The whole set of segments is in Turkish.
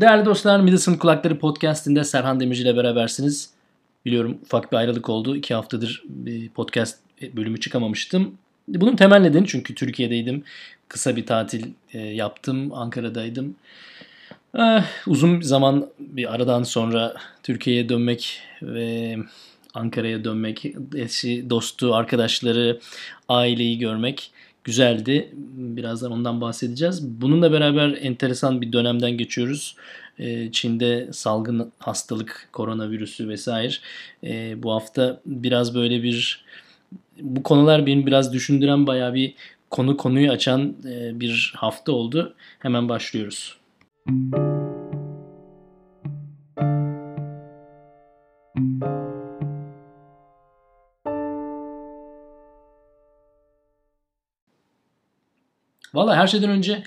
Değerli dostlar, Midas'ın Kulakları podcast'inde Serhan Demirci ile berabersiniz. Biliyorum ufak bir ayrılık oldu. 2 haftadır bir podcast bölümü çıkamamıştım. Bunun temel nedeni çünkü Türkiye'deydim. Kısa bir tatil yaptım. Ankara'daydım. Uzun zaman bir aradan sonra Türkiye'ye dönmek ve Ankara'ya dönmek, eşi, dostu, arkadaşları, aileyi görmek güzeldi. Birazdan ondan bahsedeceğiz. Bununla beraber enteresan bir dönemden geçiyoruz. Çin'de salgın hastalık, koronavirüsü vesaire. Bu hafta biraz böyle bir, bu konular beni biraz düşündüren, bayağı bir konuyu açan bir hafta oldu. Hemen başlıyoruz. Valla her şeyden önce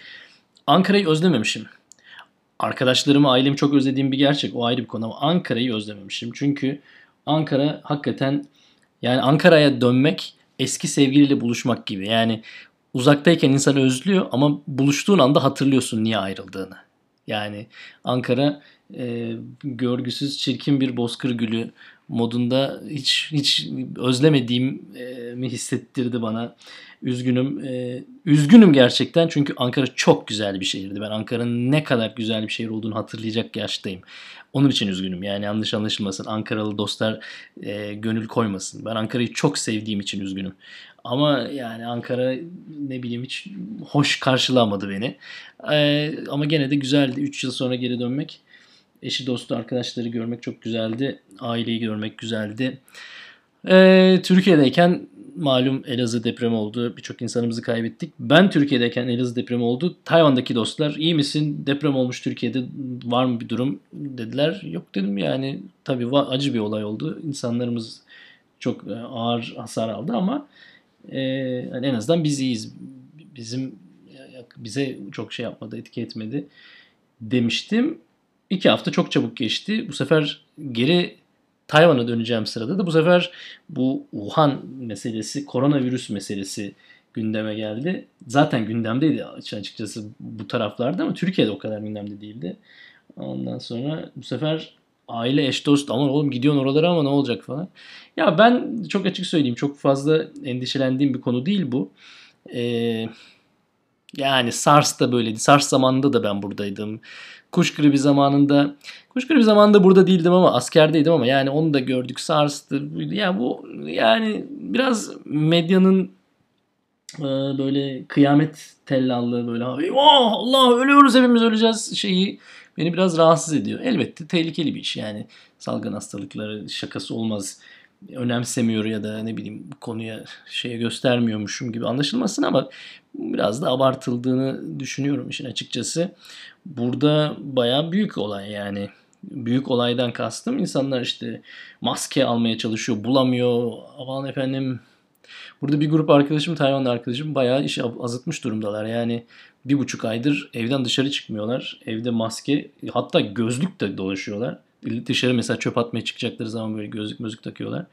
Ankara'yı özlememişim. Arkadaşlarımı, ailemi çok özlediğim bir gerçek. O ayrı bir konu ama Ankara'yı özlememişim. Çünkü Ankara hakikaten, yani Ankara'ya dönmek eski sevgiliyle buluşmak gibi. Yani uzaktayken insan özlüyor ama buluştuğun anda hatırlıyorsun niye ayrıldığını. Yani Ankara görgüsüz çirkin bir bozkır gülü modunda hiç özlemediğimi hissettirdi bana. Üzgünüm gerçekten, çünkü Ankara çok güzel bir şehirdi. Ben Ankara'nın ne kadar güzel bir şehir olduğunu hatırlayacak yaştayım. Onun için üzgünüm, yani yanlış anlaşılmasın. Ankaralı dostlar gönül koymasın. Ben Ankara'yı çok sevdiğim için üzgünüm. Ama yani Ankara, ne bileyim, hiç hoş karşılamadı beni. Ama gene de güzeldi. 3 yıl sonra geri dönmek, eşi, dostu, arkadaşları görmek çok güzeldi. Aileyi görmek güzeldi. Türkiye'deyken malum Elazığ depremi oldu. Birçok insanımızı kaybettik. Ben Türkiye'deyken Elazığ depremi oldu. Tayvan'daki dostlar, iyi misin? Deprem olmuş Türkiye'de. Var mı bir durum? Dediler. Yok dedim, yani tabii acı bir olay oldu. İnsanlarımız çok ağır hasar aldı ama yani en azından biz iyiyiz. Bize çok şey yapmadı, etki etmedi demiştim. 2 hafta çok çabuk geçti. Bu sefer geri Tayvan'a döneceğim sırada da bu sefer bu Wuhan meselesi, koronavirüs meselesi gündeme geldi. Zaten gündemdeydi açıkçası bu taraflarda ama Türkiye'de o kadar gündemde değildi. Ondan sonra bu sefer aile, eş, dost, aman oğlum gidiyorsun oralara ama ne olacak falan. Ya ben çok açık söyleyeyim, çok fazla endişelendiğim bir konu değil bu. Yani SARS da böyleydi. SARS zamanında da ben buradaydım. Kuş gribi zamanında burada değildim ama askerdeydim ama yani onu da gördük. SARS'tı. Ya bu yani biraz medyanın böyle kıyamet tellallığı, böyle Allah ölüyoruz, hepimiz öleceğiz şeyi beni biraz rahatsız ediyor. Elbette tehlikeli bir iş, yani salgın hastalıkları şakası olmaz. Önemsemiyor ya da ne bileyim konuya şeye göstermiyormuşum gibi anlaşılmasın ama biraz da abartıldığını düşünüyorum işin açıkçası. Burada bayağı büyük olay, yani büyük olaydan kastım insanlar işte maske almaya çalışıyor, bulamıyor. Aman efendim, burada bir grup arkadaşım, Tayvanlı arkadaşım, bayağı işi azıtmış durumdalar. Yani 1,5 aydır evden dışarı çıkmıyorlar. Evde maske, hatta gözlük de dolaşıyorlar. Dışarı mesela çöp atmaya çıkacakları zaman böyle gözlük takıyorlar.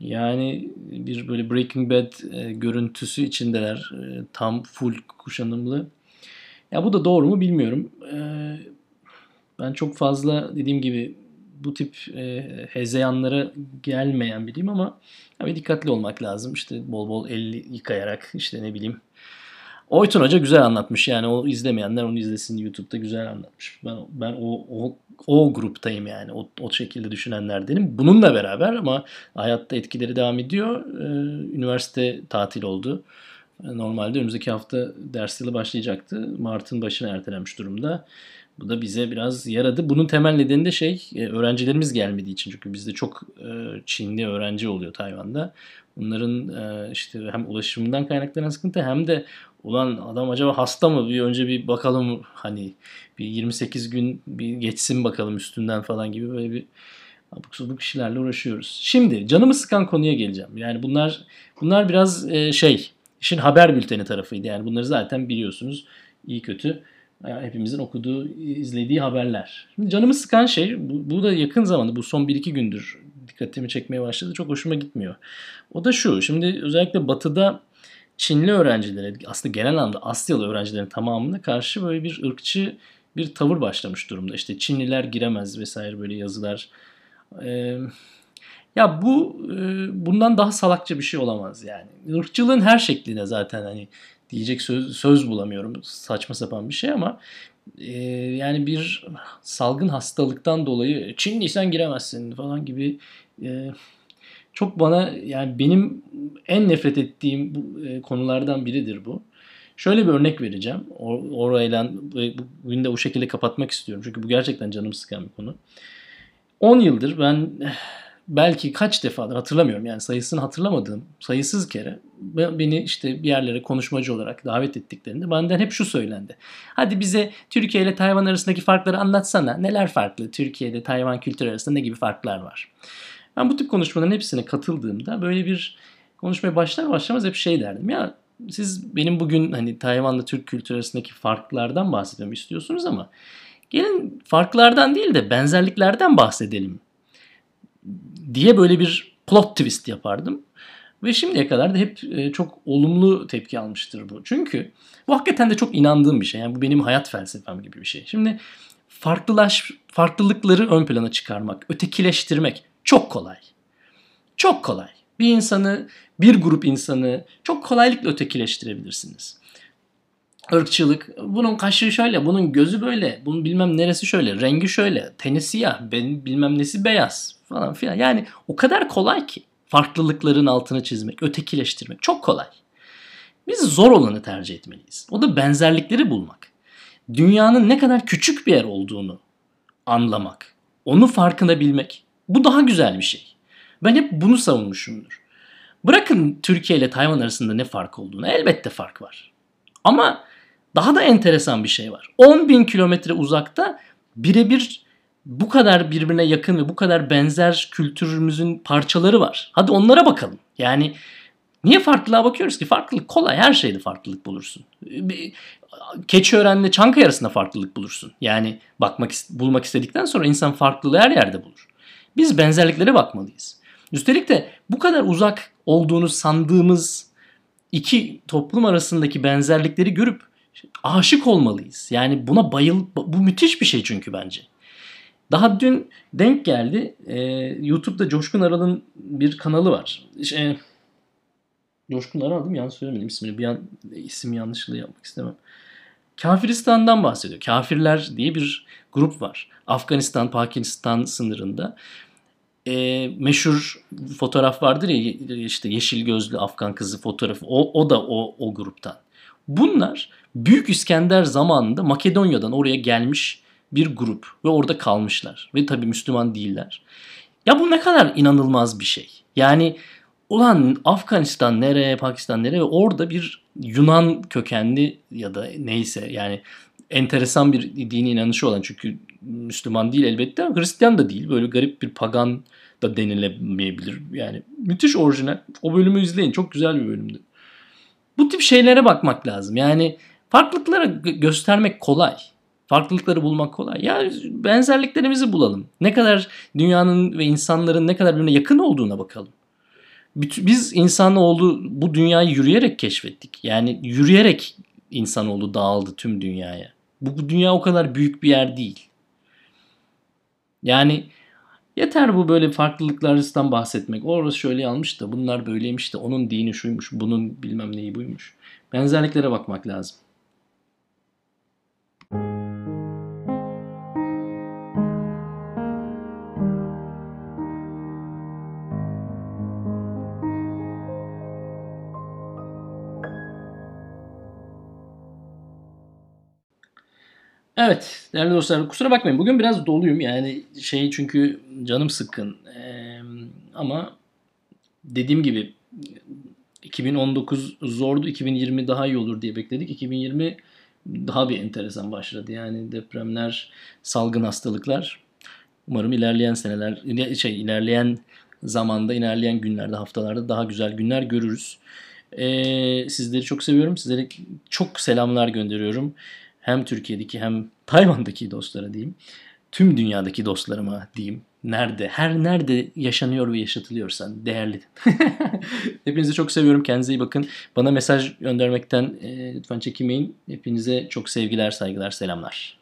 Yani bir böyle Breaking Bad görüntüsü içindeler. Tam full kuşanımlı. Ya bu da doğru mu bilmiyorum. Ben çok fazla, dediğim gibi, bu tip hezeyanlara gelmeyen biriyim ama yani dikkatli olmak lazım. İşte bol bol el yıkayarak, işte ne bileyim. Oytun Hoca güzel anlatmış, yani o izlemeyenler onu izlesin, YouTube'da güzel anlatmış. Ben o gruptayım, yani o şekilde düşünenlerdenim. Bununla beraber ama hayatta etkileri devam ediyor. Üniversite tatil oldu. Normalde önümüzdeki hafta ders yılı başlayacaktı. Mart'ın başına ertelenmiş durumda. Bu da bize biraz yaradı. Bunun temel nedeni de öğrencilerimiz gelmediği için. Çünkü bizde çok Çinli öğrenci oluyor Tayvan'da. Bunların işte hem ulaşımdan kaynaklanan sıkıntı hem de ulan adam acaba hasta mı? Bir önce bir bakalım, hani bir 28 gün bir geçsin bakalım üstünden falan gibi böyle bir abuk sabuk kişilerle uğraşıyoruz. Şimdi canımı sıkan konuya geleceğim. Yani bunlar biraz işin haber bülteni tarafıydı. Yani bunları zaten biliyorsunuz, iyi kötü. Hepimizin okuduğu, izlediği haberler. Şimdi canımı sıkan bu da yakın zamanda, bu son 1-2 gündür dikkatimi çekmeye başladı. Çok hoşuma gitmiyor. O da şu, şimdi özellikle Batı'da Çinli öğrencilere, aslında genel anlamda Asyalı öğrencilerin tamamına karşı böyle bir ırkçı bir tavır başlamış durumda. İşte Çinliler giremez vesaire böyle yazılar. Ya bundan daha salakça bir şey olamaz yani. Irkçılığın her şekline zaten hani diyecek söz bulamıyorum, saçma sapan bir şey ama yani bir salgın hastalıktan dolayı Çinliysen giremezsin falan gibi çok bana, yani benim en nefret ettiğim konulardan biridir bu. Şöyle bir örnek vereceğim. Orayla bugün de bu şekilde kapatmak istiyorum. Çünkü bu gerçekten canımı sıkan bir konu. 10 yıldır ben belki kaç defadır hatırlamıyorum. Yani sayısını hatırlamadığım sayısız kere beni işte bir yerlere konuşmacı olarak davet ettiklerinde benden hep şu söylendi. Hadi bize Türkiye ile Tayvan arasındaki farkları anlatsana. Neler farklı? Türkiye ile Tayvan kültürü arasında ne gibi farklar var? Ben bu tip konuşmaların hepsine katıldığımda böyle bir konuşmaya başlar başlamaz hep şey derdim. Ya siz benim bugün hani Tayvan'la Türk kültürü arasındaki farklardan bahsetmemi istiyorsunuz ama gelin farklardan değil de benzerliklerden bahsedelim diye böyle bir plot twist yapardım. Ve şimdiye kadar da hep çok olumlu tepki almıştır bu. Çünkü bu hakikaten de çok inandığım bir şey. Yani bu benim hayat felsefem gibi bir şey. Şimdi farklılıkları ön plana çıkarmak, ötekileştirmek çok kolay. Çok kolay. Bir grup insanı çok kolaylıkla ötekileştirebilirsiniz. Irkçılık, bunun kaşı şöyle, bunun gözü böyle, bunun bilmem neresi şöyle, rengi şöyle, teni siyah, benim bilmem nesi beyaz falan filan. Yani o kadar kolay ki farklılıkların altını çizmek, ötekileştirmek çok kolay. Biz zor olanı tercih etmeliyiz. O da benzerlikleri bulmak. Dünyanın ne kadar küçük bir yer olduğunu anlamak, onu farkına bilmek. Bu daha güzel bir şey. Ben hep bunu savunmuşumdur. Bırakın Türkiye ile Tayvan arasında ne fark olduğunu. Elbette fark var. Ama daha da enteresan bir şey var. 10.000 kilometre uzakta birebir bu kadar birbirine yakın ve bu kadar benzer kültürümüzün parçaları var. Hadi onlara bakalım. Yani niye farklılığa bakıyoruz ki? Farklılık kolay. Her şeyde farklılık bulursun. Keçiören'le Çankaya arasında farklılık bulursun. Yani bulmak istedikten sonra insan farklılığı her yerde bulur. Biz benzerliklere bakmalıyız. Üstelik de bu kadar uzak olduğunu sandığımız iki toplum arasındaki benzerlikleri görüp aşık olmalıyız. Yani buna bu müthiş bir şey çünkü bence. Daha dün denk geldi. YouTube'da Coşkun Aral'ın bir kanalı var. Coşkun Aral değil mi? Yanlış söylemedim ismini. Bir an isim yanlışlığı yapmak istemem. Kafiristan'dan bahsediyor. Kafirler diye bir grup var. Afganistan-Pakistan sınırında. Meşhur fotoğraf vardır ya, işte yeşil gözlü Afgan kızı fotoğrafı. O da o gruptan. Bunlar Büyük İskender zamanında Makedonya'dan oraya gelmiş bir grup ve orada kalmışlar. Ve tabii Müslüman değiller. Ya bu ne kadar inanılmaz bir şey. Yani ulan Afganistan nereye, Pakistan nereye ve orada bir Yunan kökenli ya da neyse yani enteresan bir dini inanışı olan, çünkü Müslüman değil elbette ama Hristiyan da değil. Böyle garip bir pagan da denilemeyebilir. Yani müthiş orijinal. O bölümü izleyin. Çok güzel bir bölümdü. Bu tip şeylere bakmak lazım. Yani farklılıkları göstermek kolay. Farklılıkları bulmak kolay. Ya benzerliklerimizi bulalım. Ne kadar dünyanın ve insanların ne kadar birbirine yakın olduğuna bakalım. Biz insanoğlu bu dünyayı yürüyerek keşfettik. Yani yürüyerek insanoğlu dağıldı tüm dünyaya. Bu dünya o kadar büyük bir yer değil. Yani yeter bu böyle farklılıklardan bahsetmek. Orası şöyle almış da bunlar böyleymiş de onun dini şuymuş, bunun bilmem neyi buymuş. Benzerliklere bakmak lazım. Evet değerli dostlar, kusura bakmayın bugün biraz doluyum yani çünkü canım sıkkın ama dediğim gibi 2019 zordu, 2020 daha iyi olur diye bekledik, 2020 daha bir enteresan başladı yani depremler, salgın hastalıklar. Umarım ilerleyen seneler ilerleyen zamanda, ilerleyen günlerde, haftalarda daha güzel günler görürüz. Sizleri çok seviyorum, sizlere çok selamlar gönderiyorum. Hem Türkiye'deki hem Tayvan'daki dostlara diyeyim. Tüm dünyadaki dostlarıma diyeyim. Nerede yaşanıyor ve yaşatılıyorsan değerli. Hepinizi çok seviyorum. Kendinize iyi bakın. Bana mesaj göndermekten lütfen çekinmeyin. Hepinize çok sevgiler, saygılar, selamlar.